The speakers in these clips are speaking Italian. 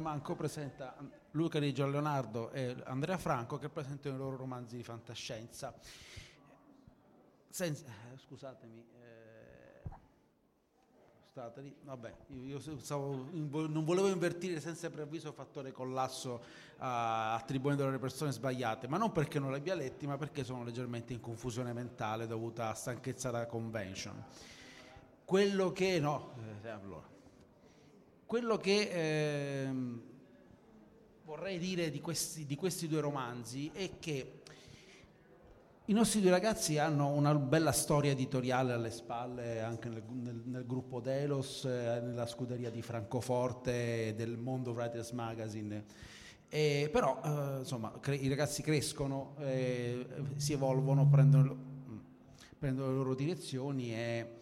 Manco presenta Luca Di Gioia e Andrea Franco che presentano i loro romanzi di fantascienza. Non volevo invertire Senza Preavviso Fattore Collasso attribuendo alle persone sbagliate, ma non perché non le abbia letti, ma perché sono leggermente in confusione mentale dovuta a stanchezza da convention. Quello che vorrei dire di questi due romanzi è che i nostri due ragazzi hanno una bella storia editoriale alle spalle, anche nel gruppo Delos, nella scuderia di Francoforte, del Mondo Writers Magazine. Però i ragazzi crescono, si evolvono, prendono le loro direzioni e...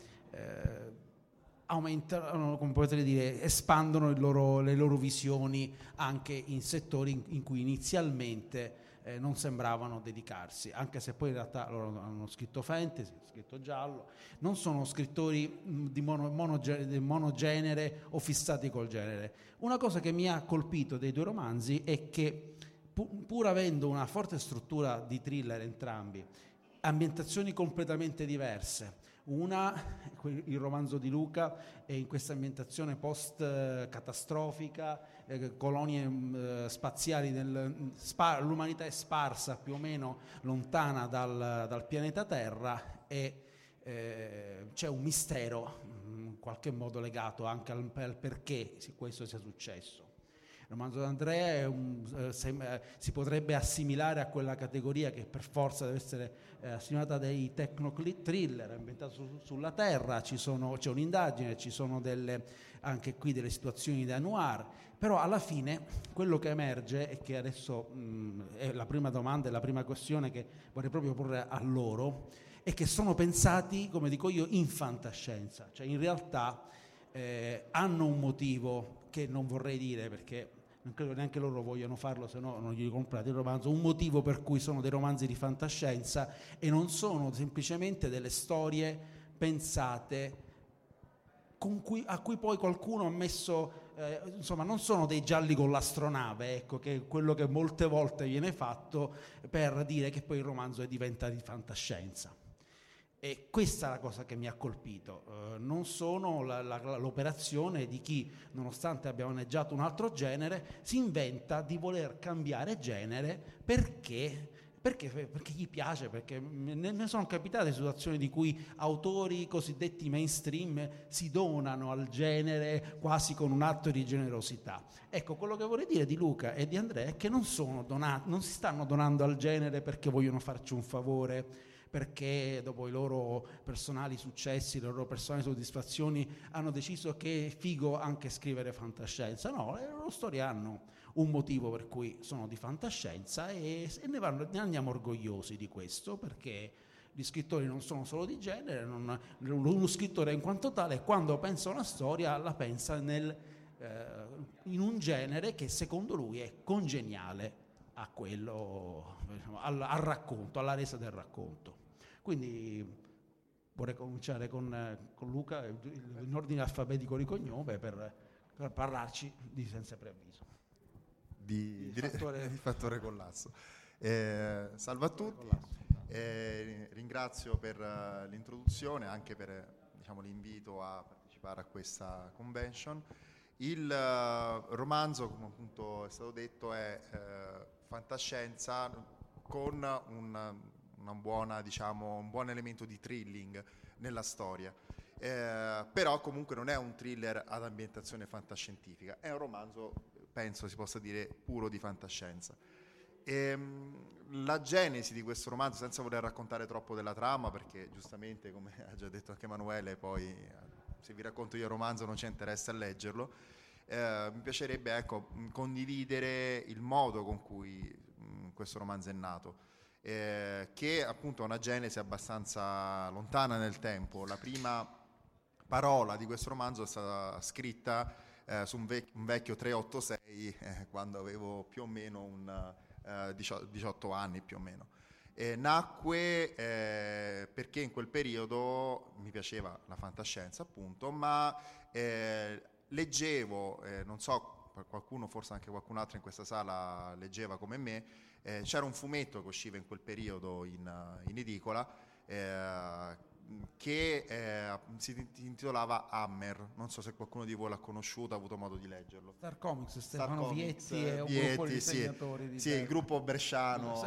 aumentano, come potete dire, espandono le loro visioni anche in settori in cui inizialmente non sembravano dedicarsi, anche se poi in realtà loro hanno scritto fantasy, hanno scritto giallo, non sono scrittori di monogenere o fissati col genere. Una cosa che mi ha colpito dei due romanzi è che pur avendo una forte struttura di thriller entrambi, ambientazioni completamente diverse, il romanzo di Luca è in questa ambientazione post-catastrofica, colonie spaziali, l'umanità è sparsa più o meno lontana dal pianeta Terra e c'è un mistero in qualche modo legato anche al perché questo sia successo. romanzo d'Andrea è si potrebbe assimilare a quella categoria che per forza deve essere assimilata dei thriller ambientato sulla Terra. C'è un'indagine, ci sono anche qui delle situazioni da noir, però alla fine quello che emerge è che adesso è la prima domanda, è la prima questione che vorrei proprio porre a loro, è che sono pensati, come dico io, in fantascienza, cioè in realtà hanno un motivo che non vorrei dire perché non credo neanche loro vogliono farlo, se no non gli comprate il romanzo, un motivo per cui sono dei romanzi di fantascienza e non sono semplicemente delle storie pensate a cui poi qualcuno ha messo insomma, non sono dei gialli con l'astronave, ecco, che è quello che molte volte viene fatto per dire che poi il romanzo diventa di fantascienza. E questa è la cosa che mi ha colpito, non sono l'operazione di chi, nonostante abbia maneggiato un altro genere, si inventa di voler cambiare genere perché gli piace, perché ne sono capitate situazioni di cui autori cosiddetti mainstream si donano al genere quasi con un atto di generosità. Ecco, quello che vorrei dire di Luca e di Andrea è che non si stanno donando al genere perché vogliono farci un favore, perché dopo i loro personali successi, le loro personali soddisfazioni hanno deciso che è figo anche scrivere fantascienza. No, le loro storie hanno un motivo per cui sono di fantascienza e ne andiamo orgogliosi di questo, perché gli scrittori non sono solo di genere, uno scrittore in quanto tale quando pensa una storia la pensa in un genere che secondo lui è congeniale a quello, diciamo, al racconto, alla resa del racconto. Quindi vorrei cominciare con Luca in ordine alfabetico di cognome per parlarci di Senza Preavviso. Di Fattore Collasso. Salve a tutti, ringrazio per l'introduzione, anche per l'invito a partecipare a questa convention. Il romanzo, come appunto è stato detto, è fantascienza con un buon elemento di thrilling nella storia. Però comunque non è un thriller ad ambientazione fantascientifica, è un romanzo, penso si possa dire, puro di fantascienza. La genesi di questo romanzo, senza voler raccontare troppo della trama, perché giustamente, come ha già detto anche Emanuele, poi se vi racconto io il romanzo non ci interessa leggerlo, mi piacerebbe condividere il modo con cui questo romanzo è nato, che appunto ha una genesi abbastanza lontana nel tempo. La prima parola di questo romanzo è stata scritta su un vecchio 386 quando avevo più o meno 18 anni più o meno. Nacque perché in quel periodo mi piaceva la fantascienza appunto, ma leggevo, non so, qualcuno, forse anche qualcun altro in questa sala leggeva come me, c'era un fumetto che usciva in quel periodo in edicola che si intitolava Hammer, non so se qualcuno di voi l'ha conosciuto, ha avuto modo di leggerlo. Star Comics, Stefano Vietti è un gruppo di disegnatori di il gruppo bresciano.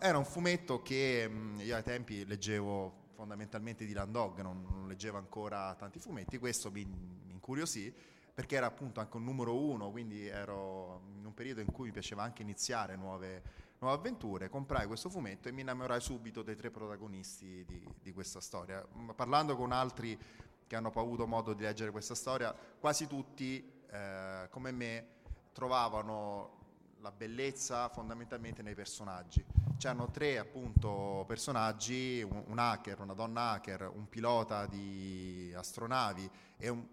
Era un fumetto che io ai tempi leggevo fondamentalmente di Landog, non leggevo ancora tanti fumetti, questo mi incuriosì perché era appunto anche un numero uno, quindi ero in un periodo in cui mi piaceva anche iniziare nuove avventure. Comprai questo fumetto e mi innamorai subito dei tre protagonisti di questa storia. Parlando con altri che hanno avuto modo di leggere questa storia, quasi tutti, come me, trovavano la bellezza fondamentalmente nei personaggi. C'erano tre appunto personaggi, un hacker, una donna hacker, un pilota di astronavi e un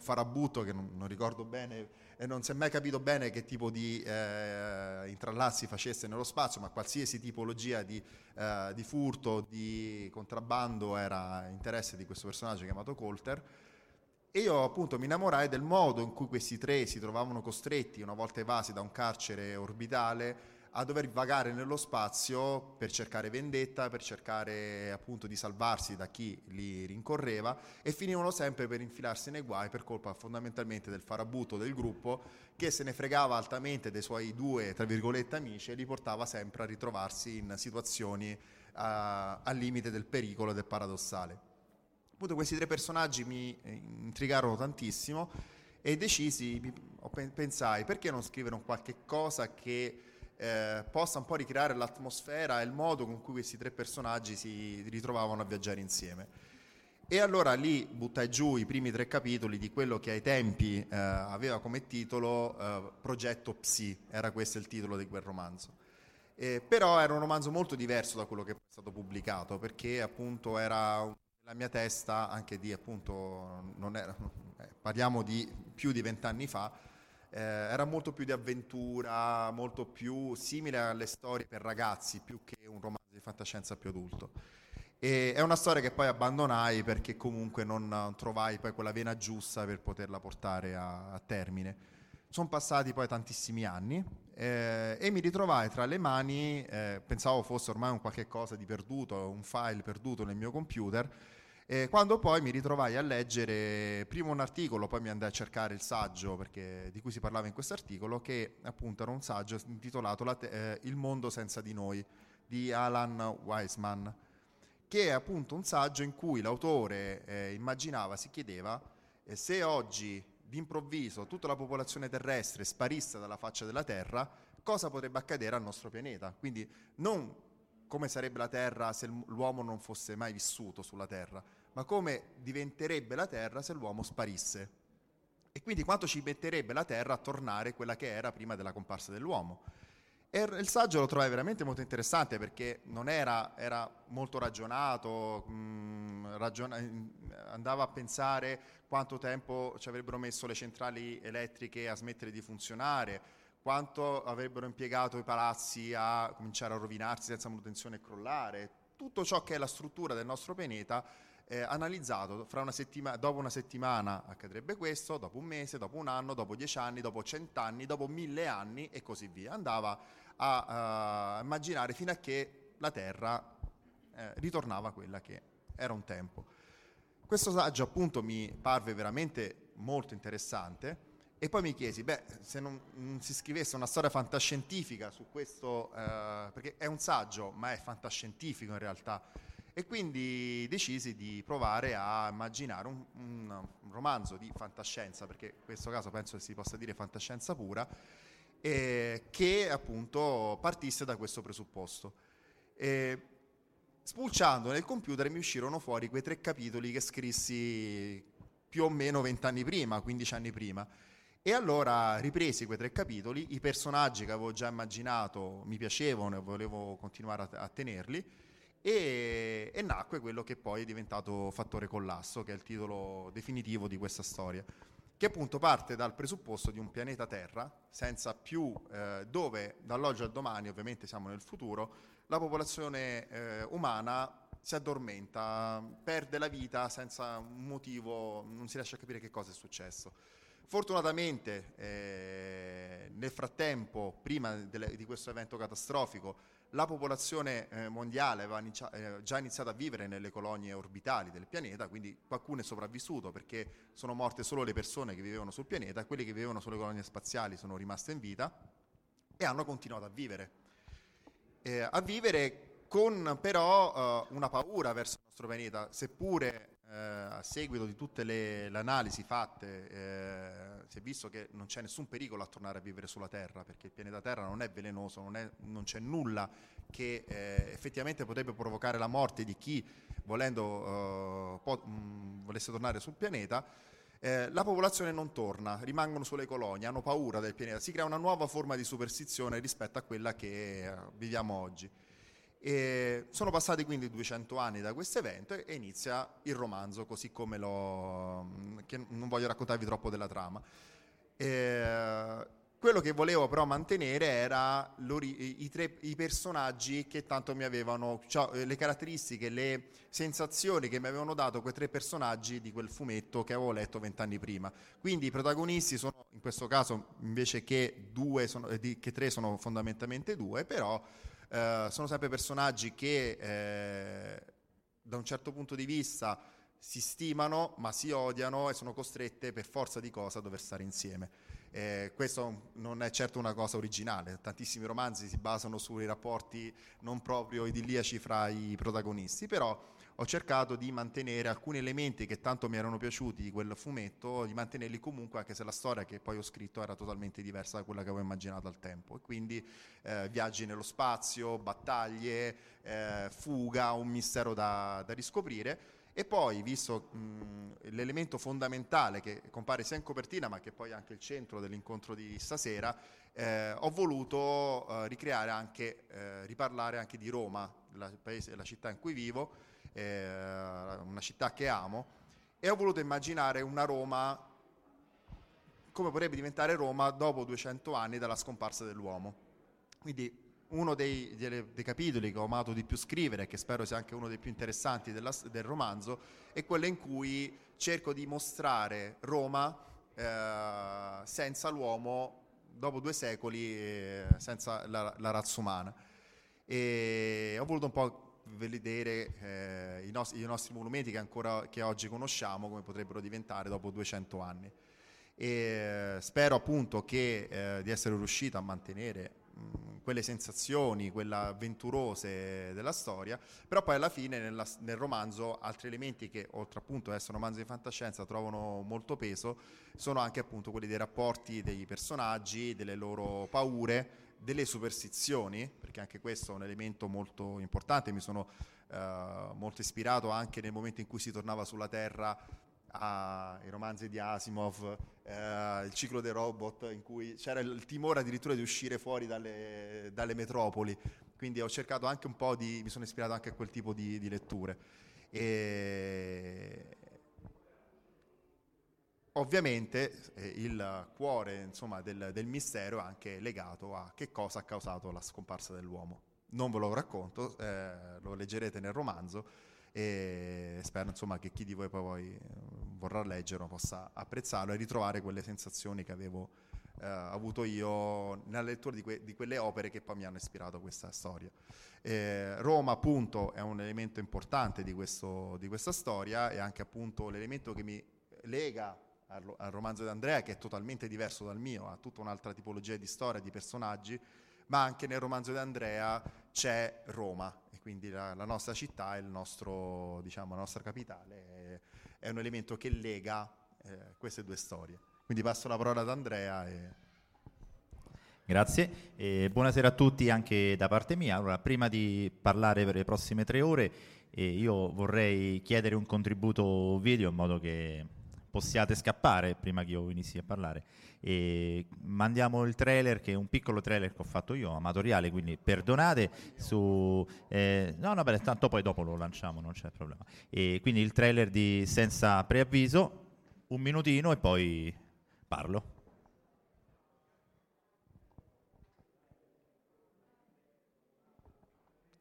farabutto che non ricordo bene e non si è mai capito bene che tipo di intrallassi facesse nello spazio, ma qualsiasi tipologia di furto, di contrabbando era interesse di questo personaggio chiamato Coulter. E io appunto mi innamorai del modo in cui questi tre si trovavano costretti, una volta evasi da un carcere orbitale, a dover vagare nello spazio per cercare vendetta, per cercare appunto di salvarsi da chi li rincorreva, e finivano sempre per infilarsi nei guai per colpa fondamentalmente del farabutto del gruppo, che se ne fregava altamente dei suoi due, tra virgolette, amici e li portava sempre a ritrovarsi in situazioni al limite del pericolo e del paradossale. Appunto questi tre personaggi mi intrigarono tantissimo e decisi pensai, perché non scrivere un qualche cosa che possa un po' ricreare l'atmosfera e il modo con cui questi tre personaggi si ritrovavano a viaggiare insieme. E allora lì buttai giù i primi tre capitoli di quello che ai tempi aveva come titolo Progetto Psi, era questo il titolo di quel romanzo. Però era un romanzo molto diverso da quello che è stato pubblicato, perché appunto era la mia testa, anche di appunto, non era, parliamo di più di 20 anni fa, era molto più di avventura, molto più simile alle storie per ragazzi, più che un romanzo di fantascienza più adulto. E è una storia che poi abbandonai perché comunque non trovai poi quella vena giusta per poterla portare a termine. Sono passati poi tantissimi anni e mi ritrovai tra le mani, pensavo fosse ormai un qualche cosa di perduto, un file perduto nel mio computer, quando poi mi ritrovai a leggere prima un articolo, poi mi andai a cercare il saggio perché di cui si parlava in questo articolo, che appunto era un saggio intitolato Il Mondo senza di noi, di Alan Weisman, che è appunto un saggio in cui l'autore immaginava, si chiedeva se oggi d'improvviso tutta la popolazione terrestre sparisse dalla faccia della Terra, cosa potrebbe accadere al nostro pianeta. Quindi non come sarebbe la Terra se l'uomo non fosse mai vissuto sulla Terra, ma come diventerebbe la Terra se l'uomo sparisse. E quindi quanto ci metterebbe la Terra a tornare quella che era prima della comparsa dell'uomo. E il saggio lo trovai veramente molto interessante perché non era molto ragionato, andava a pensare quanto tempo ci avrebbero messo le centrali elettriche a smettere di funzionare, quanto avrebbero impiegato i palazzi a cominciare a rovinarsi senza manutenzione e crollare, tutto ciò che è la struttura del nostro pianeta analizzato, dopo una settimana accadrebbe questo, dopo un mese, dopo un anno, dopo 10 anni, dopo 100 anni, dopo 1000 anni e così via. Andava a immaginare fino a che la Terra ritornava a quella che era un tempo. Questo saggio appunto mi parve veramente molto interessante e poi mi chiesi, se non si scrivesse una storia fantascientifica su questo, perché è un saggio ma è fantascientifico in realtà, e quindi decisi di provare a immaginare un romanzo di fantascienza, perché in questo caso penso che si possa dire fantascienza pura, che appunto partisse da questo presupposto. Spulciando nel computer mi uscirono fuori quei tre capitoli che scrissi più o meno 20 anni prima, 15 anni prima, e allora ripresi quei tre capitoli, i personaggi che avevo già immaginato mi piacevano e volevo continuare a tenerli, e nacque quello che poi è diventato Fattore Collasso, che è il titolo definitivo di questa storia, che appunto parte dal presupposto di un pianeta Terra senza più, dove dall'oggi al domani, ovviamente siamo nel futuro, la popolazione umana si addormenta, perde la vita senza un motivo, non si riesce a capire che cosa è successo. Fortunatamente nel frattempo, prima di questo evento catastrofico, la popolazione mondiale aveva già iniziato a vivere nelle colonie orbitali del pianeta, quindi qualcuno è sopravvissuto perché sono morte solo le persone che vivevano sul pianeta, quelli che vivevano sulle colonie spaziali sono rimaste in vita e hanno continuato a vivere. Con però una paura verso il nostro pianeta, seppure a seguito di tutte le analisi fatte si è visto che non c'è nessun pericolo a tornare a vivere sulla Terra, perché il pianeta Terra non è velenoso, non c'è nulla che effettivamente potrebbe provocare la morte di chi volendo volesse tornare sul pianeta. La popolazione non torna, rimangono sulle colonie, hanno paura del pianeta, si crea una nuova forma di superstizione rispetto a quella che viviamo oggi. E sono passati quindi 200 anni da questo evento e inizia il romanzo così come che non voglio raccontarvi troppo della trama. Quello che volevo però mantenere era i personaggi che tanto mi avevano, cioè, le caratteristiche, le sensazioni che mi avevano dato quei tre personaggi di quel fumetto che avevo letto 20 anni prima. Quindi i protagonisti sono, in questo caso invece che tre sono fondamentalmente due, però sono sempre personaggi che da un certo punto di vista si stimano ma si odiano e sono costrette per forza di cosa a dover stare insieme. Questo non è certo una cosa originale, tantissimi romanzi si basano sui rapporti non proprio idilliaci fra i protagonisti, però ho cercato di mantenere alcuni elementi che tanto mi erano piaciuti di quel fumetto, di mantenerli comunque, anche se la storia che poi ho scritto era totalmente diversa da quella che avevo immaginato al tempo. E quindi viaggi nello spazio, battaglie, fuga, un mistero da riscoprire. E poi, visto l'elemento fondamentale che compare sia in copertina ma che poi è anche il centro dell'incontro di stasera, ho voluto ricreare anche, riparlare anche di Roma, la città in cui vivo, una città che amo, e ho voluto immaginare una Roma come potrebbe diventare Roma dopo 200 anni dalla scomparsa dell'uomo. Quindi uno dei capitoli che ho amato di più scrivere, che spero sia anche uno dei più interessanti del romanzo, è quello in cui cerco di mostrare Roma senza l'uomo, dopo 2 secoli, senza la razza umana. E ho voluto un po' vedere i nostri monumenti che oggi conosciamo, come potrebbero diventare dopo 200 anni. E spero appunto che di essere riuscito a mantenere quelle sensazioni, quelle avventurose della storia, però poi alla fine nel romanzo altri elementi che, oltre appunto ad essere un romanzo di fantascienza, trovano molto peso, sono anche appunto quelli dei rapporti dei personaggi, delle loro paure, delle superstizioni, perché anche questo è un elemento molto importante. Mi sono molto ispirato anche nel momento in cui si tornava sulla Terra, ai romanzi di Asimov, il ciclo dei robot, in cui c'era il timore addirittura di uscire fuori dalle metropoli. Quindi ho cercato anche un po' mi sono ispirato anche a quel tipo di letture. E ovviamente il cuore, insomma, del mistero è anche legato a che cosa ha causato la scomparsa dell'uomo. Non ve lo racconto, lo leggerete nel romanzo, e spero, insomma, che chi di voi poi vorrà leggerlo possa apprezzarlo e ritrovare quelle sensazioni che avevo avuto io nella lettura di quelle opere che poi mi hanno ispirato a questa storia. Roma appunto è un elemento importante di questa storia, e anche appunto l'elemento che mi lega al romanzo di Andrea, che è totalmente diverso dal mio, ha tutta un'altra tipologia di storia, di personaggi, ma anche nel romanzo di Andrea c'è Roma. Quindi la nostra città, la nostra capitale, è un elemento che lega queste due storie. Quindi passo la parola ad Andrea. Grazie, buonasera a tutti anche da parte mia. Allora, prima di parlare per le prossime 3 ore, io vorrei chiedere un contributo video in modo che possiate scappare prima che io inizi a parlare. E mandiamo il trailer, che è un piccolo trailer che ho fatto io, amatoriale, quindi perdonate su beh, tanto poi dopo lo lanciamo, non c'è problema. E quindi il trailer di Senza Preavviso, un minutino e poi parlo.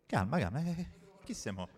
Calma, chi siamo?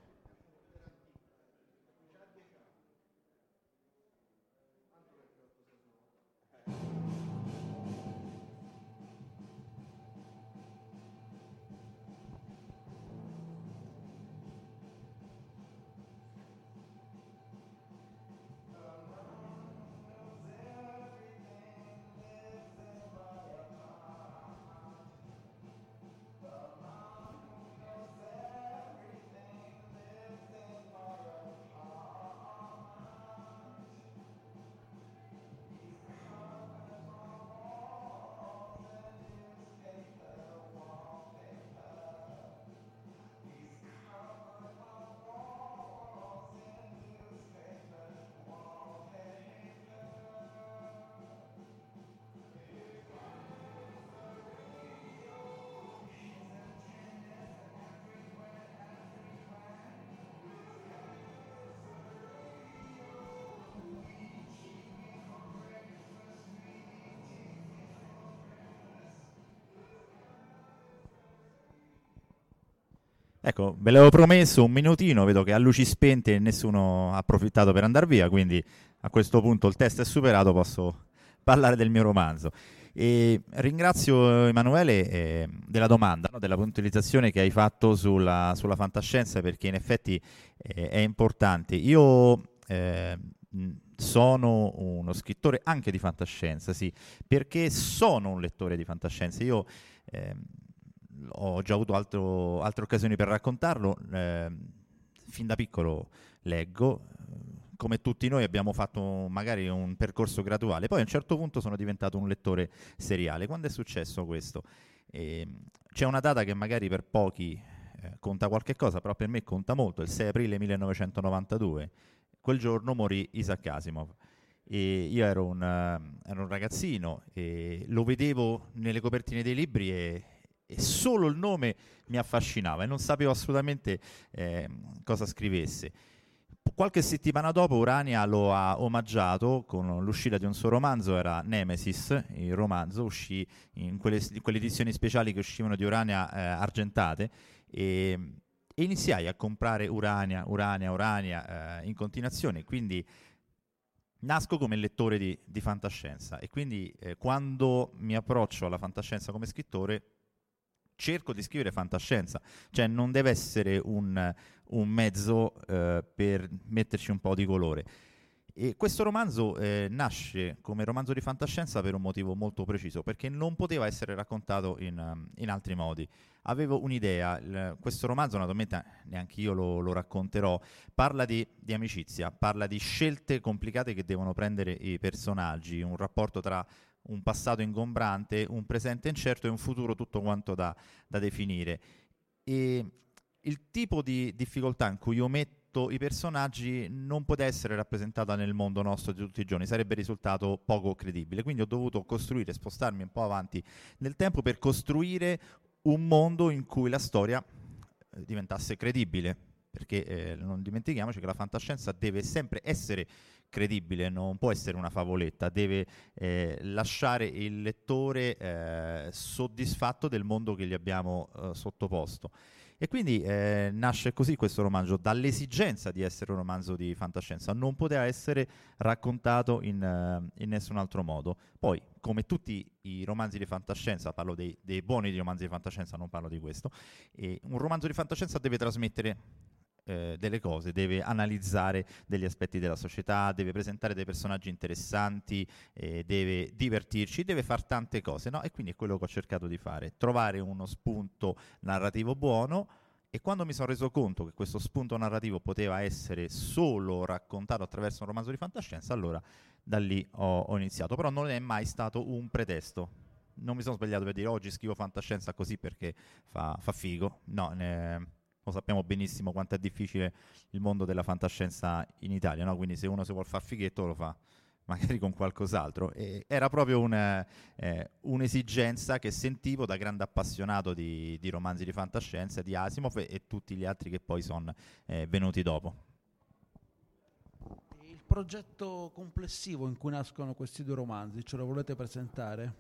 Ecco, ve l'avevo promesso un minutino, vedo che a luci spente nessuno ha approfittato per andar via, quindi a questo punto il test è superato, posso parlare del mio romanzo. E ringrazio Emanuele della domanda, no? Della puntualizzazione che hai fatto sulla fantascienza, perché in effetti è importante. Io sono uno scrittore anche di fantascienza, sì, perché sono un lettore di fantascienza. Io ho già avuto altre occasioni per raccontarlo, fin da piccolo leggo, come tutti noi abbiamo fatto magari un percorso graduale, poi a un certo punto sono diventato un lettore seriale. Quando è successo questo? C'è una data che magari per pochi conta qualche cosa, però per me conta molto, il 6 aprile 1992, quel giorno morì Isaac Asimov. E io ero un ragazzino e lo vedevo nelle copertine dei libri e solo il nome mi affascinava e non sapevo assolutamente cosa scrivesse. Qualche settimana dopo Urania lo ha omaggiato con l'uscita di un suo romanzo, era Nemesis, il romanzo uscì in quelle edizioni speciali che uscivano di Urania argentate, e iniziai a comprare Urania in continuazione, quindi nasco come lettore di fantascienza e quindi quando mi approccio alla fantascienza come scrittore cerco di scrivere fantascienza, cioè non deve essere un mezzo per metterci un po' di colore. E questo romanzo nasce come romanzo di fantascienza per un motivo molto preciso, perché non poteva essere raccontato in altri modi. Avevo un'idea, questo romanzo naturalmente neanche io lo racconterò, parla di amicizia, parla di scelte complicate che devono prendere i personaggi, un rapporto tra un passato ingombrante, un presente incerto e un futuro tutto quanto da definire. E il tipo di difficoltà in cui io metto i personaggi non poteva essere rappresentata nel mondo nostro di tutti i giorni, sarebbe risultato poco credibile, quindi ho dovuto costruire, spostarmi un po' avanti nel tempo per costruire un mondo in cui la storia diventasse credibile, perché non dimentichiamoci che la fantascienza deve sempre essere credibile, non può essere una favoletta, deve lasciare il lettore soddisfatto del mondo che gli abbiamo sottoposto. E quindi nasce così questo romanzo, dall'esigenza di essere un romanzo di fantascienza, non poteva essere raccontato in nessun altro modo. Poi, come tutti i romanzi di fantascienza, parlo dei buoni romanzi di fantascienza, non parlo di questo, e un romanzo di fantascienza deve trasmettere delle cose, deve analizzare degli aspetti della società, deve presentare dei personaggi interessanti, deve divertirci, deve far tante cose, no? E quindi è quello che ho cercato di fare, trovare uno spunto narrativo buono, e quando mi sono reso conto che questo spunto narrativo poteva essere solo raccontato attraverso un romanzo di fantascienza, allora da lì ho iniziato, però non è mai stato un pretesto. Non mi sono sbagliato per dire oggi scrivo fantascienza così perché fa figo, no, lo sappiamo benissimo quanto è difficile il mondo della fantascienza in Italia, no? Quindi se uno si vuol far fighetto lo fa magari con qualcos'altro. E era proprio un'esigenza che sentivo da grande appassionato di romanzi di fantascienza, di Asimov e tutti gli altri che poi sono venuti dopo. Il progetto complessivo in cui nascono questi due romanzi, ce lo volete presentare?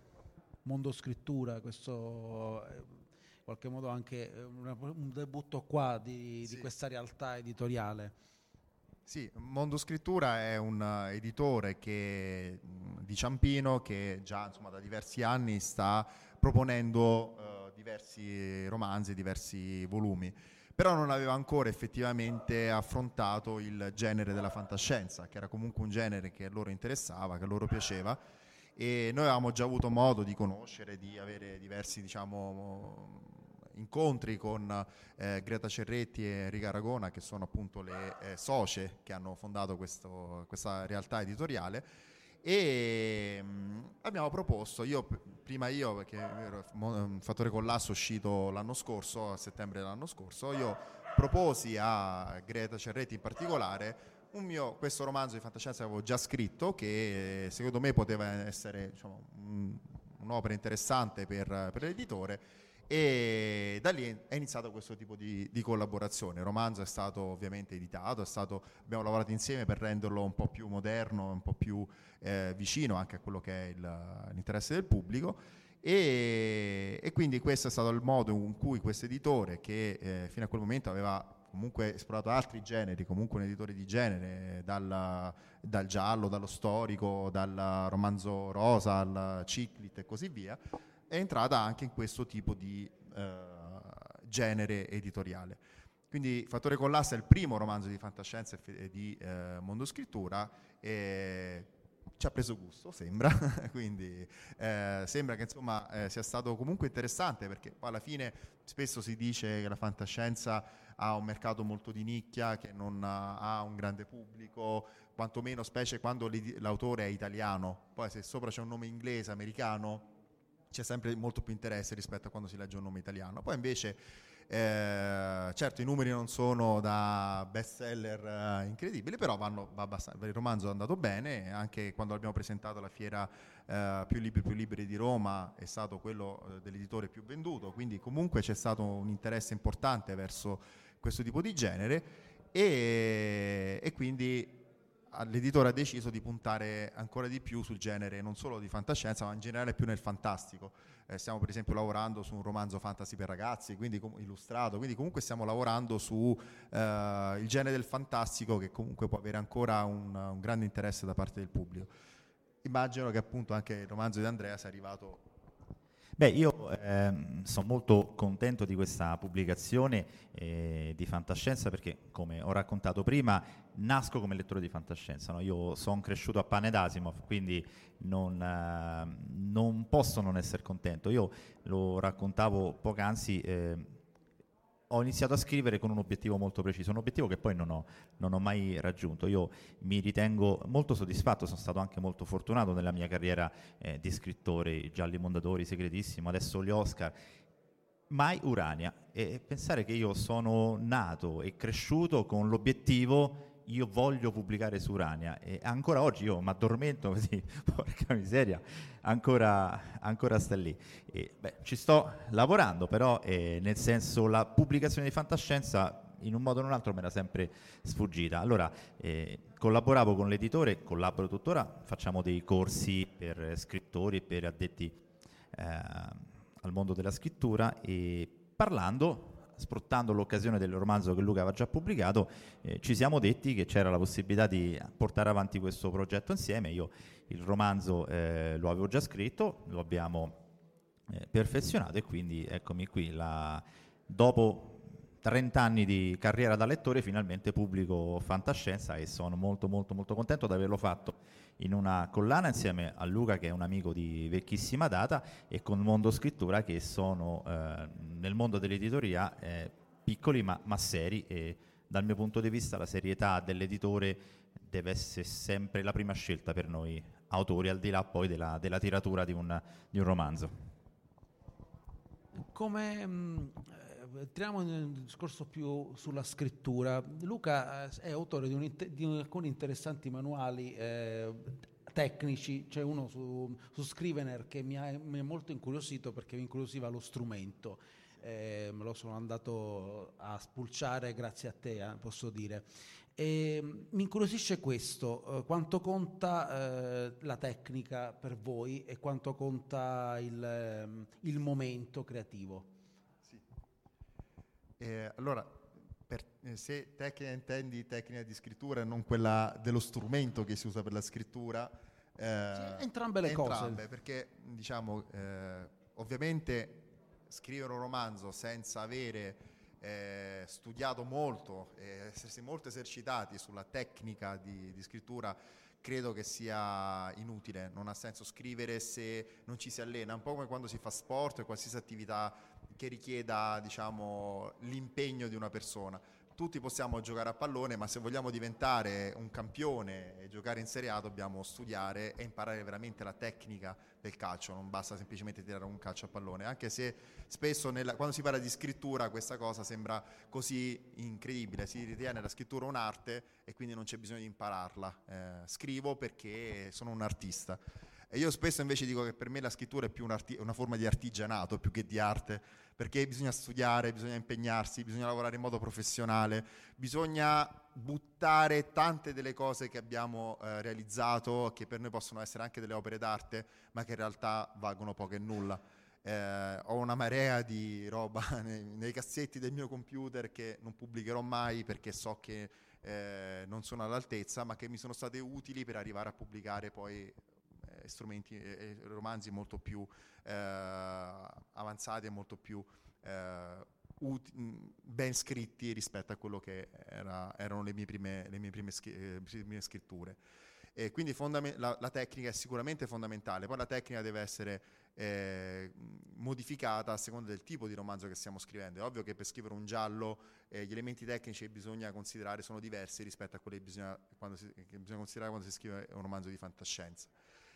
Mondo Scrittura, questo... in qualche modo anche un debutto qua di questa realtà editoriale. Sì, Mondo Scrittura è un editore di Ciampino che già insomma, da diversi anni sta proponendo diversi romanzi, diversi volumi, però non aveva ancora effettivamente affrontato il genere della fantascienza, che era comunque un genere che a loro interessava, che a loro piaceva, e noi avevamo già avuto modo di conoscere, di avere diversi incontri con Greta Cerretti e Enrica Aragona, che sono appunto le socie che hanno fondato questa realtà editoriale, e abbiamo proposto, prima perché Fattore Collasso è uscito l'anno scorso, a settembre dell'anno scorso, io proposi a Greta Cerretti in particolare questo romanzo di fantascienza che avevo già scritto, che secondo me poteva essere un'opera interessante per l'editore, e da lì è iniziato questo tipo di collaborazione. Il romanzo è stato ovviamente editato, abbiamo lavorato insieme per renderlo un po' più moderno, un po' più vicino anche a quello che è l'interesse del pubblico, e quindi questo è stato il modo in cui questo editore, che fino a quel momento aveva comunque esplorato altri generi, comunque un editore di genere, dal giallo, dallo storico, dal romanzo rosa al ciclit e così via, è entrata anche in questo tipo di genere editoriale. Quindi Fattore Collasso è il primo romanzo di fantascienza e di Mondo Scrittura, e ci ha preso gusto, sembra, quindi sembra che insomma sia stato comunque interessante, perché poi alla fine spesso si dice che la fantascienza ha un mercato molto di nicchia, che non ha un grande pubblico, quantomeno specie quando l'autore è italiano. Poi se sopra c'è un nome inglese, americano, c'è sempre molto più interesse rispetto a quando si legge un nome italiano. Poi invece certo i numeri non sono da bestseller incredibili, però vanno abbastanza, il romanzo è andato bene. Anche quando l'abbiamo presentato alla fiera più libri di Roma è stato quello dell'editore più venduto, quindi comunque c'è stato un interesse importante verso questo tipo di genere, e quindi l'editore ha deciso di puntare ancora di più sul genere non solo di fantascienza, ma in generale più nel fantastico. Stiamo per esempio lavorando su un romanzo fantasy per ragazzi, quindi illustrato, quindi comunque stiamo lavorando su il genere del fantastico, che comunque può avere ancora un grande interesse da parte del pubblico. Immagino che appunto anche il romanzo di Andrea sia arrivato. Beh, io sono molto contento di questa pubblicazione di fantascienza, perché, come ho raccontato prima, nasco come lettore di fantascienza, no? Io sono cresciuto a Planet Asimov, quindi non posso non essere contento. Io lo raccontavo poc'anzi, ho iniziato a scrivere con un obiettivo molto preciso, un obiettivo che poi non ho mai raggiunto. Io mi ritengo molto soddisfatto, sono stato anche molto fortunato nella mia carriera di scrittore, Gialli Mondadori, Segretissimo, adesso gli Oscar, mai Urania. E pensare che io sono nato e cresciuto con l'obiettivo: io voglio pubblicare su Urania, e ancora oggi io mi addormento così, porca miseria, ancora sta lì. E, ci sto lavorando, però nel senso, la pubblicazione di fantascienza in un modo o in un altro mi era sempre sfuggita. Allora collaboravo con l'editore, collaboro tuttora, facciamo dei corsi per scrittori e per addetti al mondo della scrittura, e parlando, sfruttando l'occasione del romanzo che Luca aveva già pubblicato, ci siamo detti che c'era la possibilità di portare avanti questo progetto insieme. Io il romanzo lo avevo già scritto, lo abbiamo perfezionato, e quindi eccomi qui, dopo 30 anni di carriera da lettore finalmente pubblico fantascienza, e sono molto molto molto contento di averlo fatto in una collana insieme a Luca, che è un amico di vecchissima data, e con Mondo Scrittura, che sono nel mondo dell'editoria piccoli ma seri, e dal mio punto di vista la serietà dell'editore deve essere sempre la prima scelta per noi autori, al di là poi della tiratura di un romanzo. Entriamo in un discorso più sulla scrittura. Luca è autore di alcuni interessanti manuali tecnici. C'è uno su Scrivener che mi è molto incuriosito, perché mi incuriosiva lo strumento. Me lo sono andato a spulciare grazie a te, posso dire. Mi incuriosisce questo, quanto conta la tecnica per voi e quanto conta il momento creativo? Allora, se tecnica intendi tecnica di scrittura, non quella dello strumento che si usa per la scrittura, entrambe le cose, perché diciamo ovviamente scrivere un romanzo senza avere studiato molto, essersi molto esercitati sulla tecnica di scrittura, credo che sia inutile. Non ha senso scrivere se non ci si allena, un po' come quando si fa sport e qualsiasi attività che richieda, diciamo, l'impegno di una persona. Tutti possiamo giocare a pallone, ma se vogliamo diventare un campione e giocare in Serie A dobbiamo studiare e imparare veramente la tecnica del calcio, non basta semplicemente tirare un calcio a pallone, anche se spesso quando si parla di scrittura questa cosa sembra così incredibile, si ritiene la scrittura un'arte e quindi non c'è bisogno di impararla, scrivo perché sono un artista. E io spesso invece dico che per me la scrittura è più una forma di artigianato più che di arte, perché bisogna studiare, bisogna impegnarsi, bisogna lavorare in modo professionale, bisogna buttare tante delle cose che abbiamo realizzato, che per noi possono essere anche delle opere d'arte, ma che in realtà valgono poco e nulla. Ho una marea di roba nei cassetti del mio computer che non pubblicherò mai, perché so che non sono all'altezza, ma che mi sono state utili per arrivare a pubblicare poi strumenti e romanzi molto più avanzati e molto più ben scritti rispetto a quello che erano le mie prime scritture. e quindi la tecnica è sicuramente fondamentale. Poi la tecnica deve essere modificata a seconda del tipo di romanzo che stiamo scrivendo. È ovvio che per scrivere un giallo gli elementi tecnici che bisogna considerare sono diversi rispetto a quelli che bisogna considerare quando si scrive un romanzo di fantascienza.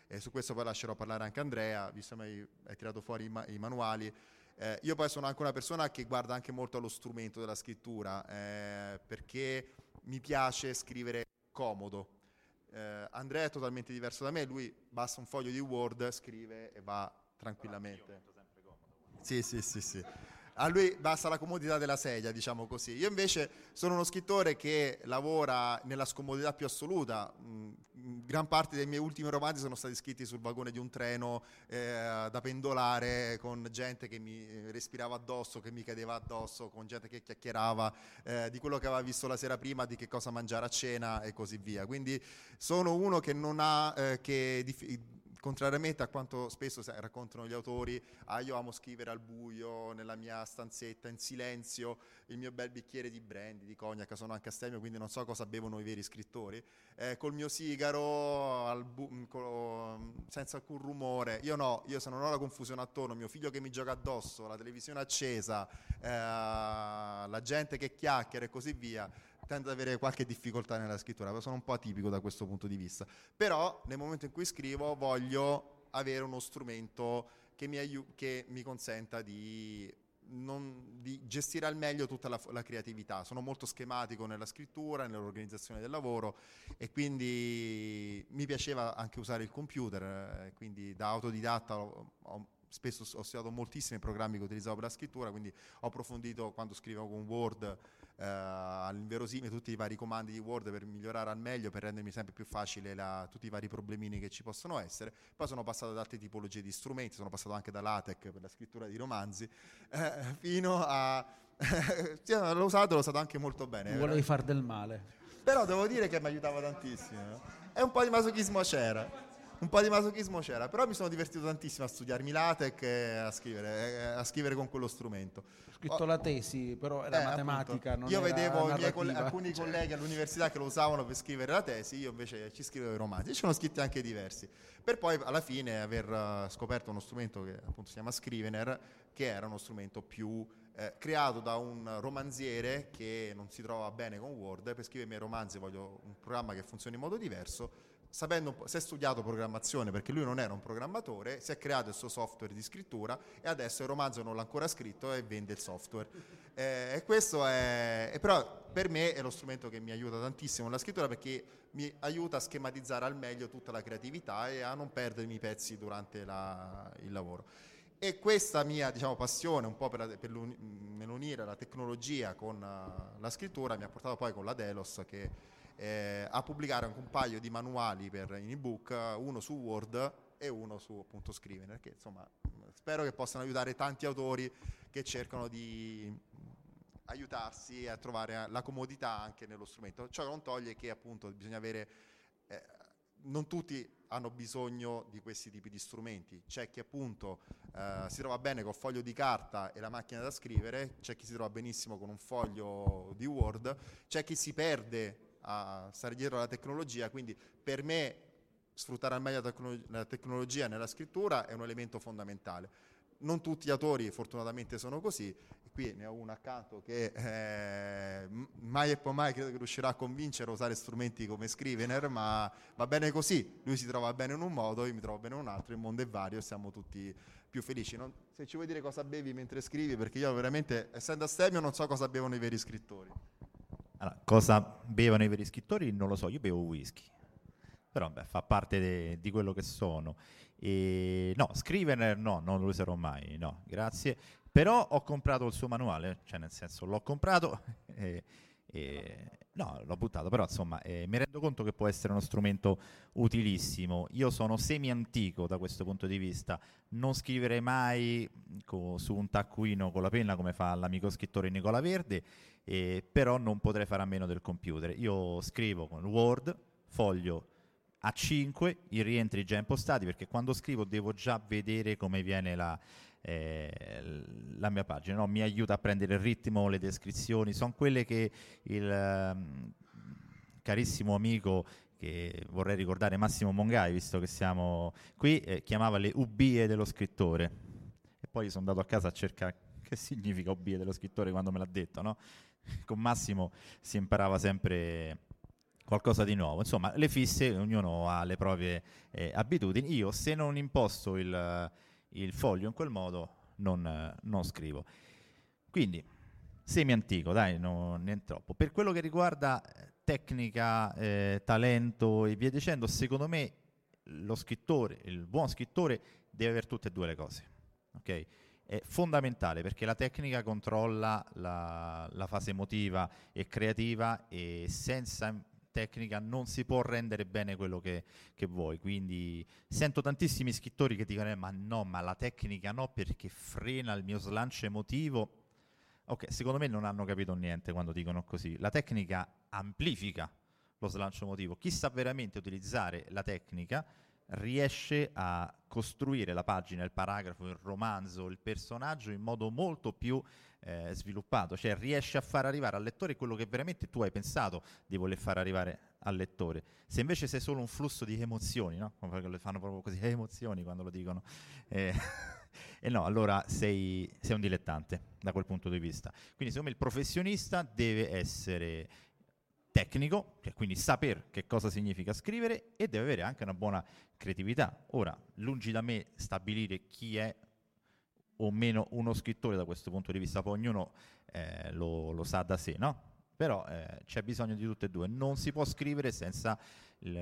E su questo poi lascerò parlare anche Andrea, visto che hai tirato fuori i manuali. Io poi sono anche una persona che guarda anche molto allo strumento della scrittura, perché mi piace scrivere comodo. Andrea è totalmente diverso da me, lui basta un foglio di Word, scrive e va tranquillamente. Sì. A lui basta la comodità della sedia, diciamo così. Io invece sono uno scrittore che lavora nella scomodità più assoluta. Gran parte dei miei ultimi romanzi sono stati scritti sul vagone di un treno da pendolare, con gente che mi respirava addosso, che mi cadeva addosso, con gente che chiacchierava di quello che aveva visto la sera prima, di che cosa mangiare a cena e così via. Quindi sono uno che non ha contrariamente a quanto spesso raccontano gli autori, io amo scrivere al buio, nella mia stanzetta, in silenzio, il mio bel bicchiere di brandy, di cognac, sono anche astemio, quindi non so cosa bevono i veri scrittori, col mio sigaro, senza alcun rumore. Io se non ho la confusione attorno, mio figlio che mi gioca addosso, la televisione accesa, la gente che chiacchiera e così via, tendo ad avere qualche difficoltà nella scrittura, sono un po' atipico da questo punto di vista. Però nel momento in cui scrivo voglio avere uno strumento che mi consenta di gestire al meglio tutta la creatività. Sono molto schematico nella scrittura, nell'organizzazione del lavoro, e quindi mi piaceva anche usare il computer, quindi da autodidatta spesso ho studiato moltissimi programmi che utilizzavo per la scrittura, quindi ho approfondito quando scrivevo con Word all'inverosimile tutti i vari comandi di Word per migliorare al meglio, per rendermi sempre più facile tutti i vari problemini che ci possono essere. Poi sono passato ad altre tipologie di strumenti, sono passato anche da LaTeX per la scrittura di romanzi, fino a... l'ho usato anche molto bene. Volevi far del male. Però devo dire che mi aiutava tantissimo. E un po' di masochismo c'era. Però mi sono divertito tantissimo a studiarmi LaTeX e a scrivere con quello strumento. Ho scritto la tesi, però era matematica, appunto. Io vedevo alcuni colleghi all'università che lo usavano per scrivere la tesi, io invece ci scrivevo i romanzi, e ce ne ho scritti anche diversi. Per poi alla fine aver scoperto uno strumento che appunto si chiama Scrivener, che era uno strumento più creato da un romanziere che non si trova bene con Word. Per scrivere i miei romanzi voglio un programma che funzioni in modo diverso. Si è studiato programmazione, perché lui non era un programmatore, si è creato il suo software di scrittura e adesso il romanzo non l'ha ancora scritto e vende il software. E questo però per me è lo strumento che mi aiuta tantissimo nella scrittura, perché mi aiuta a schematizzare al meglio tutta la creatività e a non perdermi i pezzi durante il lavoro. E questa mia, passione un po' nell'unire la tecnologia con la scrittura mi ha portato poi con la Delos, che a pubblicare anche un paio di manuali in ebook, uno su Word e uno su appunto Scrivener, che insomma spero che possano aiutare tanti autori che cercano di aiutarsi a trovare la comodità anche nello strumento. Ciò non toglie che appunto bisogna avere non tutti hanno bisogno di questi tipi di strumenti. C'è chi appunto si trova bene col foglio di carta e la macchina da scrivere, c'è chi si trova benissimo con un foglio di Word, c'è chi si perde a stare dietro alla tecnologia. Quindi per me sfruttare al meglio la tecnologia nella scrittura è un elemento fondamentale. Non tutti gli autori fortunatamente sono così, e qui ne ho uno accanto che mai e poi mai credo che riuscirà a convincere a usare strumenti come Scrivener, ma va bene così, lui si trova bene in un modo, io mi trovo bene in un altro, il mondo è vario, siamo tutti più felici. Se ci vuoi dire cosa bevi mentre scrivi, perché io veramente, essendo astemio, non so cosa bevono i veri scrittori. Allora, cosa bevono i veri scrittori non lo so, io bevo whisky, però fa parte di quello che sono. E no, Scrivener no, non lo userò mai, no, grazie. Però ho comprato il suo manuale, cioè nel senso l'ho comprato, no, l'ho buttato, però insomma mi rendo conto che può essere uno strumento utilissimo. Io sono semi-antico da questo punto di vista, non scriverei mai su un taccuino con la penna come fa l'amico scrittore Nicola Verde, però non potrei fare a meno del computer. Io scrivo con Word, foglio A5, i rientri già impostati, perché quando scrivo devo già vedere come viene la mia pagina, no? Mi aiuta a prendere il ritmo, le descrizioni, sono quelle che il carissimo amico che vorrei ricordare Massimo Mongai, visto che siamo qui, chiamava le ubbie dello scrittore. E poi sono andato a casa a cercare che significa ubbie dello scrittore quando me l'ha detto, no? Con Massimo si imparava sempre qualcosa di nuovo. Insomma, le fisse, ognuno ha le proprie abitudini. Io, se non imposto il foglio in quel modo, non scrivo. Quindi, semi antico, dai, niente troppo. Per quello che riguarda tecnica, talento e via dicendo, secondo me lo scrittore, il buon scrittore, deve avere tutte e due le cose. Ok? È fondamentale, perché la tecnica controlla la fase emotiva e creativa, e senza tecnica non si può rendere bene quello che vuoi. Quindi sento tantissimi scrittori che dicono ma no, ma la tecnica no, perché frena il mio slancio emotivo. Ok, secondo me non hanno capito niente quando dicono così. La tecnica amplifica lo slancio emotivo. Chi sa veramente utilizzare la tecnica riesce a costruire la pagina, il paragrafo, il romanzo, il personaggio in modo molto più sviluppato, cioè riesce a far arrivare al lettore quello che veramente tu hai pensato di voler far arrivare al lettore. Se invece sei solo un flusso di emozioni, no? Perché le fanno proprio così, emozioni quando lo dicono, e no, allora sei un dilettante da quel punto di vista. Quindi secondo me il professionista deve essere tecnico, cioè quindi saper che cosa significa scrivere, e deve avere anche una buona creatività. Ora, lungi da me stabilire chi è o meno uno scrittore da questo punto di vista, poi ognuno lo sa da sé, no? Però c'è bisogno di tutte e due, non si può scrivere senza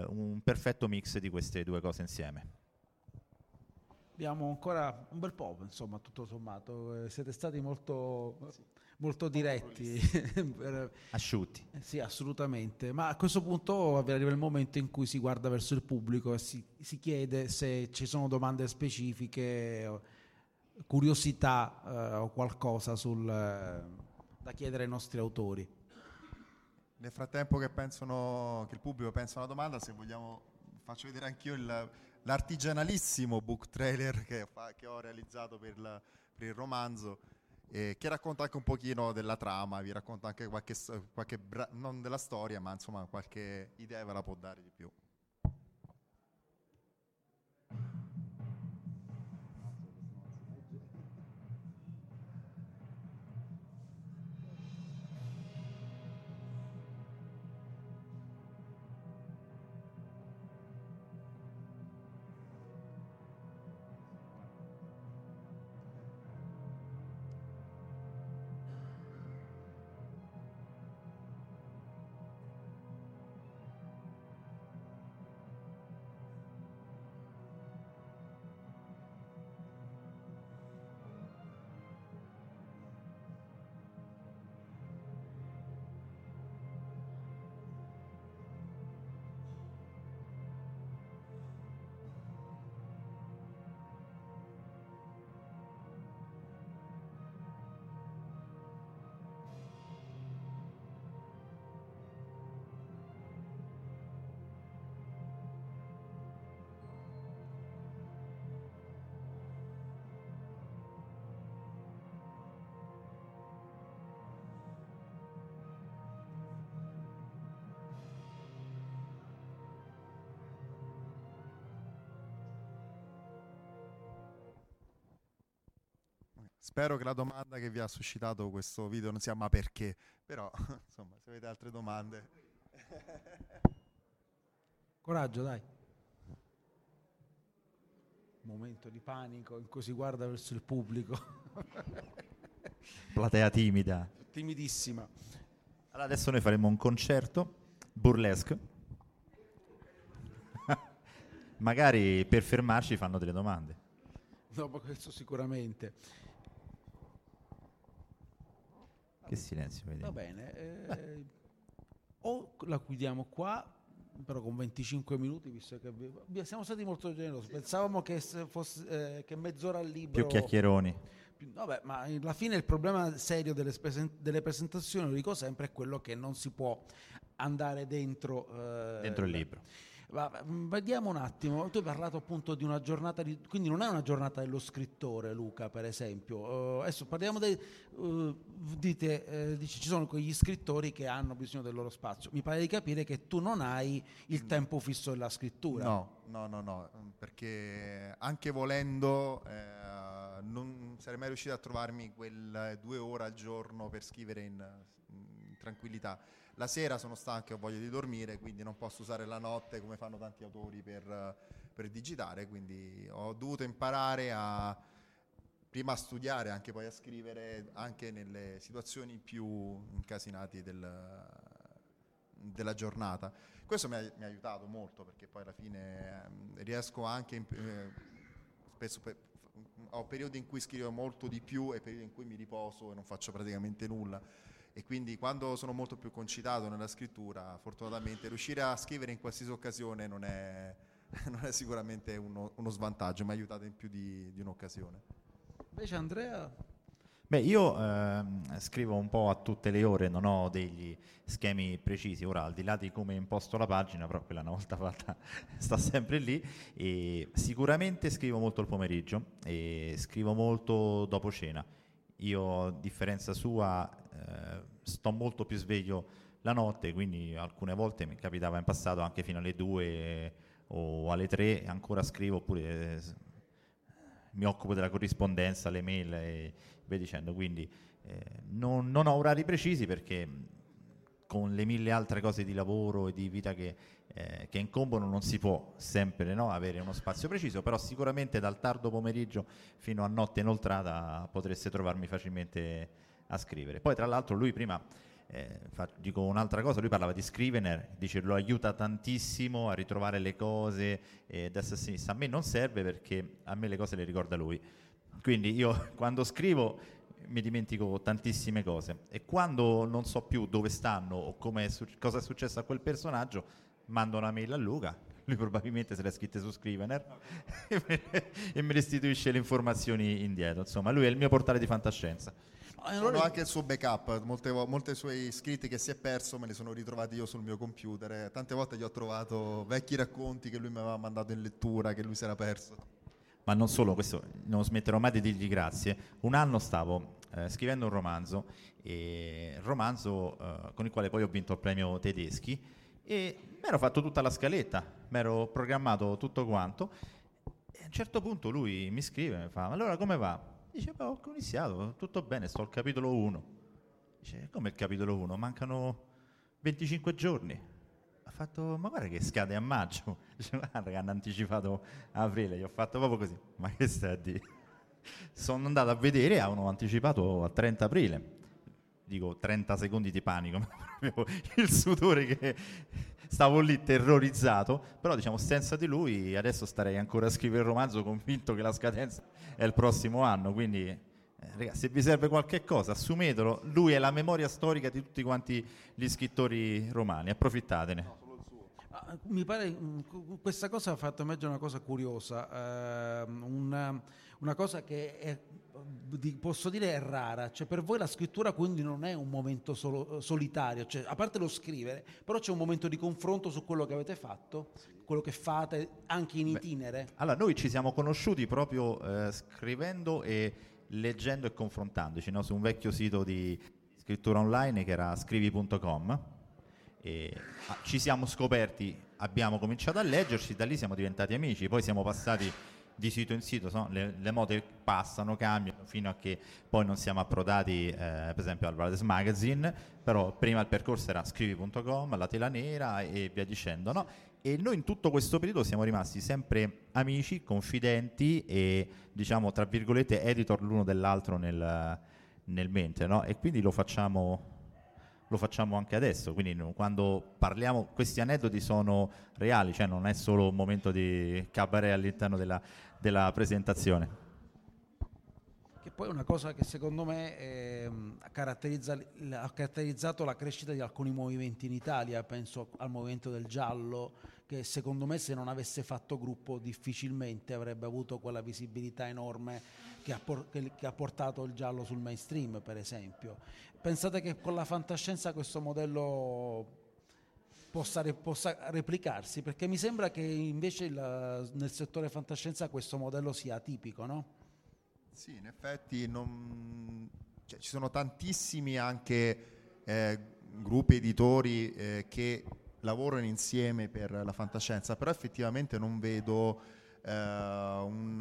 un perfetto mix di queste due cose insieme. Abbiamo ancora un bel po', insomma, tutto sommato. Siete stati molto diretti. Asciutti. Sì, assolutamente. Ma a questo punto arriva il momento in cui si guarda verso il pubblico e si chiede se ci sono domande specifiche, curiosità o qualcosa da chiedere ai nostri autori. Nel frattempo che il pubblico pensa una domanda, se vogliamo faccio vedere anch'io l'artigianalissimo book trailer che ho realizzato per il romanzo, che racconta anche un pochino della trama, vi racconta anche qualche non della storia, ma insomma qualche idea ve la può dare di più. Spero che la domanda che vi ha suscitato questo video non sia ma perché, però insomma, se avete altre domande. Coraggio, dai. Momento di panico in cui si guarda verso il pubblico. Platea timida. Timidissima. Allora adesso noi faremo un concerto burlesque. Magari per fermarci fanno delle domande. No, ma questo sicuramente. Che silenzio, vediamo. Va bene, o la chiudiamo qua, però con 25 minuti, visto che siamo stati molto generosi, pensavamo che fosse che mezz'ora al libro... Più chiacchieroni. Vabbè, ma alla fine il problema serio delle presentazioni, lo dico sempre, è quello che non si può andare dentro il libro. Ma vediamo un attimo, tu hai parlato appunto di una giornata di... quindi non è una giornata dello scrittore, Luca, per esempio. Adesso parliamo dici, ci sono quegli scrittori che hanno bisogno del loro spazio. Mi pare di capire che tu non hai il tempo fisso della scrittura. No, perché anche volendo non sarei mai riuscito a trovarmi quelle 2 ore al giorno per scrivere in tranquillità. La sera sono stanco e ho voglia di dormire, quindi non posso usare la notte come fanno tanti autori per digitare, quindi ho dovuto imparare prima a studiare, anche poi a scrivere, anche nelle situazioni più incasinate della giornata. Questo mi ha aiutato molto, perché poi alla fine riesco anche, spesso ho periodi in cui scrivo molto di più e periodi in cui mi riposo e non faccio praticamente nulla. E quindi quando sono molto più concitato nella scrittura, fortunatamente riuscire a scrivere in qualsiasi occasione non è sicuramente uno svantaggio, mi ha aiutato in più di un'occasione. Invece Andrea? Beh, io scrivo un po' a tutte le ore, non ho degli schemi precisi, ora al di là di come imposto la pagina, però quella una volta fatta sta sempre lì, e sicuramente scrivo molto il pomeriggio e scrivo molto dopo cena. Io, a differenza sua, sto molto più sveglio la notte, quindi alcune volte mi capitava in passato anche fino alle 2 o alle 3 ancora scrivo, oppure mi occupo della corrispondenza, le mail e via dicendo, quindi non ho orari precisi, perché con le mille altre cose di lavoro e di vita che incombono non si può sempre avere uno spazio preciso, però sicuramente dal tardo pomeriggio fino a notte inoltrata potreste trovarmi facilmente a scrivere. Poi tra l'altro lui prima, dico un'altra cosa, lui parlava di Scrivener, dice lo aiuta tantissimo a ritrovare le cose destra e sinistra. A me non serve, perché a me le cose le ricorda lui, quindi io quando scrivo mi dimentico tantissime cose, e quando non so più dove stanno o cosa è successo a quel personaggio mando una mail a Luca, lui probabilmente se l'ha scritta su Scrivener e mi restituisce le informazioni indietro. Insomma, lui è il mio portale di fantascienza. Sono anche il suo backup, molte suoi scritti che si è perso me li sono ritrovati io sul mio computer, tante volte gli ho trovato vecchi racconti che lui mi aveva mandato in lettura, che lui si era perso. Ma non solo, questo non smetterò mai di dirgli grazie. Un anno stavo scrivendo un romanzo, con il quale poi ho vinto il premio Tedeschi, e mi ero fatto tutta la scaletta, mi ero programmato tutto quanto, e a un certo punto lui mi scrive, mi fa: ma allora come va? Dice: ho iniziato, tutto bene, sto al capitolo 1. Dice: come il capitolo 1? Mancano 25 giorni. Ha fatto: ma guarda che scade a maggio. Dice: guarda che hanno anticipato a aprile. Gli ho fatto proprio così: ma che stai a dire? Sono andato a vedere, hanno anticipato a 30 aprile. Dico 30 secondi di panico, proprio il sudore, che stavo lì terrorizzato, però diciamo senza di lui adesso starei ancora a scrivere il romanzo, convinto che la scadenza è il prossimo anno, quindi ragazzi, se vi serve qualche cosa assumetelo, lui è la memoria storica di tutti quanti gli scrittori romani, approfittatene. No, solo il suo. Ah, mi pare questa cosa ha fatto emergere una cosa curiosa, una cosa che è, posso dire, è rara, cioè per voi la scrittura quindi non è un momento solitario, cioè a parte lo scrivere, però c'è un momento di confronto su quello che avete fatto, sì, quello che fate anche in itinere. Allora noi ci siamo conosciuti proprio scrivendo e leggendo e confrontandoci su un vecchio sito di scrittura online che era scrivi.com, e ci siamo scoperti, abbiamo cominciato a leggerci, da lì siamo diventati amici, poi siamo passati di sito in sito, le mode passano, cambiano, fino a che poi non siamo approdati per esempio al Valdez Magazine, però prima il percorso era scrivi.com, la Tela Nera e via dicendo, E noi in tutto questo periodo siamo rimasti sempre amici, confidenti e diciamo tra virgolette editor l'uno dell'altro nel mente, E quindi lo facciamo anche adesso, quindi quando parliamo questi aneddoti sono reali, cioè non è solo un momento di cabaret all'interno della presentazione. Che poi è una cosa che secondo me ha caratterizzato la crescita di alcuni movimenti in Italia, penso al movimento del giallo, che secondo me se non avesse fatto gruppo difficilmente avrebbe avuto quella visibilità enorme che ha portato il giallo sul mainstream, per esempio. Pensate che con la fantascienza questo modello possa replicarsi, perché mi sembra che invece nel settore fantascienza questo modello sia atipico, no? Sì, in effetti ci sono tantissimi anche gruppi editori che lavorano insieme per la fantascienza, però effettivamente non vedo un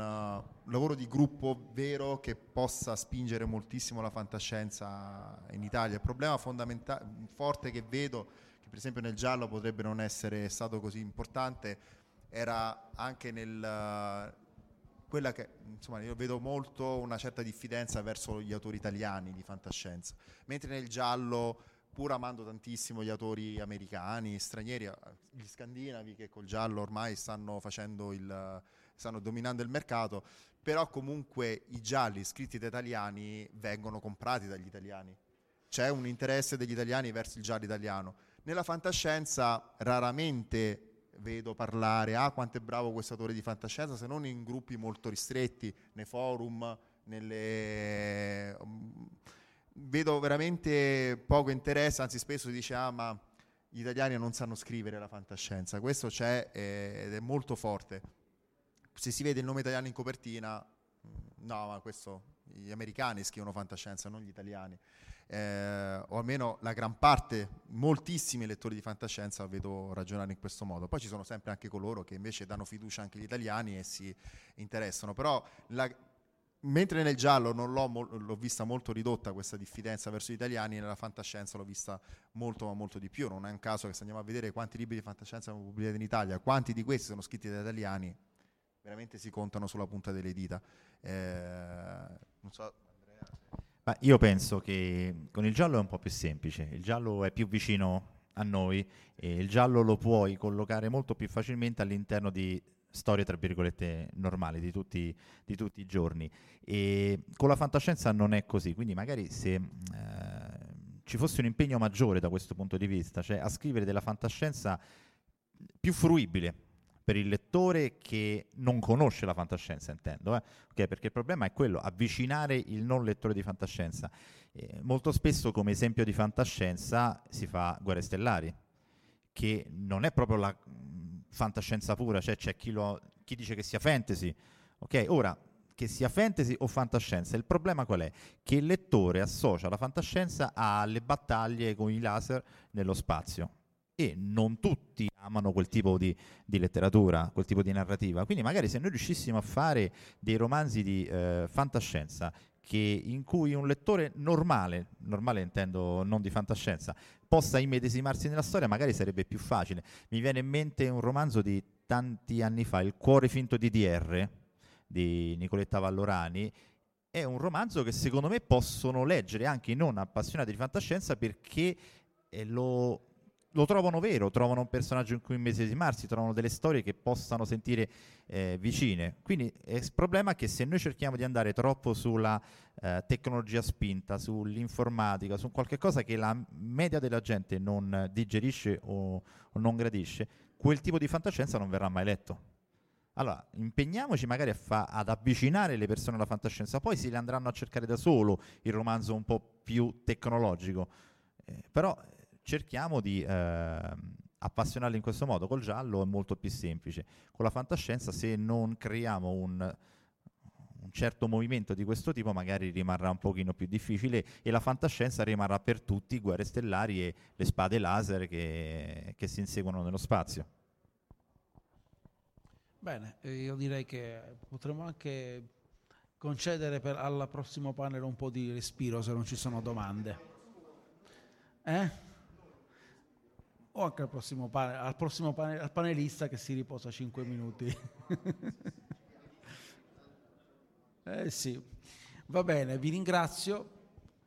lavoro di gruppo vero che possa spingere moltissimo la fantascienza in Italia. Il problema fondamentale forte che vedo, che per esempio nel giallo potrebbe non essere stato così importante, era anche nel quella che, insomma, io vedo molto una certa diffidenza verso gli autori italiani di fantascienza, mentre nel giallo, pur amando tantissimo gli autori americani, stranieri, gli scandinavi che col giallo ormai stanno dominando il mercato, però comunque i gialli scritti da italiani vengono comprati dagli italiani, c'è un interesse degli italiani verso il giallo italiano. Nella fantascienza raramente vedo parlare quanto è bravo questo autore di fantascienza, se non in gruppi molto ristretti, nei forum, vedo veramente poco interesse, anzi spesso si dice ma gli italiani non sanno scrivere la fantascienza. Questo c'è ed è molto forte. Se si vede il nome italiano in copertina, no, ma questo gli americani scrivono fantascienza, non gli italiani, o almeno la gran parte, moltissimi lettori di fantascienza vedo ragionare in questo modo. Poi ci sono sempre anche coloro che invece danno fiducia anche agli italiani e si interessano, però mentre nel giallo non l'ho vista molto ridotta questa diffidenza verso gli italiani, nella fantascienza l'ho vista molto ma molto di più. Non è un caso che se andiamo a vedere quanti libri di fantascienza sono pubblicati in Italia, quanti di questi sono scritti da italiani, veramente si contano sulla punta delle dita. Non so, Andrea. Ma io penso che con il giallo è un po' più semplice, il giallo è più vicino a noi e il giallo lo puoi collocare molto più facilmente all'interno di storie tra virgolette normali di tutti i giorni, e con la fantascienza non è così, quindi magari se ci fosse un impegno maggiore da questo punto di vista, cioè a scrivere della fantascienza più fruibile per il lettore che non conosce la fantascienza, intendo, okay, perché il problema è quello, avvicinare il non lettore di fantascienza. Molto spesso come esempio di fantascienza si fa Guerre Stellari, che non è proprio la fantascienza pura, cioè c'è chi dice che sia fantasy, ok? Ora, che sia fantasy o fantascienza, il problema qual è? Che il lettore associa la fantascienza alle battaglie con i laser nello spazio, e non tutti amano quel tipo di letteratura, quel tipo di narrativa. Quindi magari se noi riuscissimo a fare dei romanzi di fantascienza in cui un lettore normale intendo non di fantascienza, possa immedesimarsi nella storia, magari sarebbe più facile. Mi viene in mente un romanzo di tanti anni fa, Il cuore finto di DDR, di Nicoletta Vallorani. È un romanzo che secondo me possono leggere anche i non appassionati di fantascienza, perché lo trovano vero, trovano un personaggio in cui immedesimarsi, trovano delle storie che possano sentire vicine. Quindi il problema è che se noi cerchiamo di andare troppo sulla tecnologia spinta, sull'informatica, su qualche cosa che la media della gente non digerisce o non gradisce, quel tipo di fantascienza non verrà mai letto. Allora, impegniamoci magari ad avvicinare le persone alla fantascienza, poi si le andranno a cercare da solo il romanzo un po' più tecnologico, però cerchiamo di appassionarli in questo modo. Col giallo è molto più semplice, con la fantascienza se non creiamo un certo movimento di questo tipo magari rimarrà un pochino più difficile, e la fantascienza rimarrà per tutti Guerre Stellari e le spade laser che si inseguono nello spazio. Bene, io direi che potremmo anche concedere al prossimo panel un po' di respiro, se non ci sono domande. O anche al panelista che si riposa 5 minuti. Sì, va bene, vi ringrazio.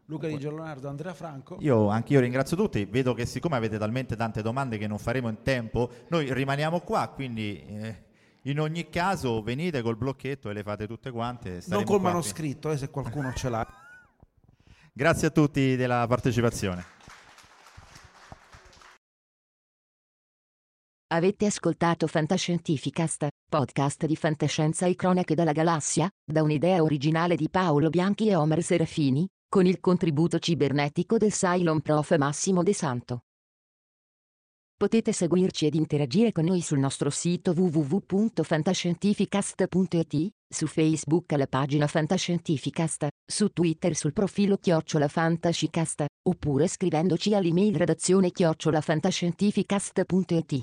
Luca Di Gioia, Andrea Franco. Anch'io ringrazio tutti. Vedo che siccome avete talmente tante domande che non faremo in tempo, noi rimaniamo qua, quindi in ogni caso venite col blocchetto e le fate tutte quante. Non col manoscritto, se qualcuno ce l'ha. Grazie a tutti della partecipazione. Avete ascoltato Fantascientificast, podcast di fantascienza e cronache dalla galassia, da un'idea originale di Paolo Bianchi e Omar Serafini, con il contributo cibernetico del Cylon Prof Massimo De Santo. Potete seguirci ed interagire con noi sul nostro sito www.fantascientificast.it, su Facebook alla pagina Fantascientificast, su Twitter sul profilo @Fantascicast, oppure scrivendoci all'email redazione @fantascientificast.it.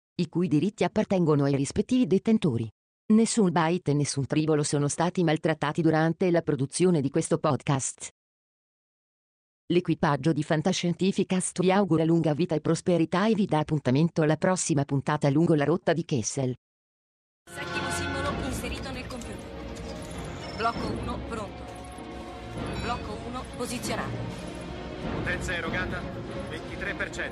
i cui diritti appartengono ai rispettivi detentori. Nessun byte e nessun tribolo sono stati maltrattati durante la produzione di questo podcast. L'equipaggio di Fantascientificast vi augura lunga vita e prosperità e vi dà appuntamento alla prossima puntata lungo la rotta di Kessel. Settimo simbolo inserito nel computer. Blocco 1 pronto. Blocco 1 posizionato. Potenza erogata 23%.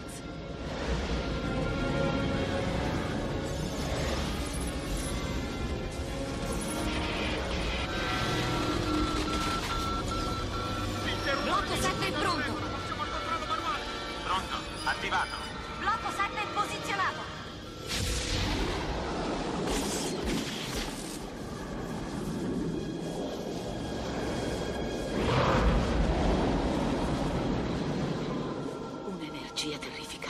Blocco 7 pronto. Pronto, attivato. Blocco 7 posizionato. Terrificante.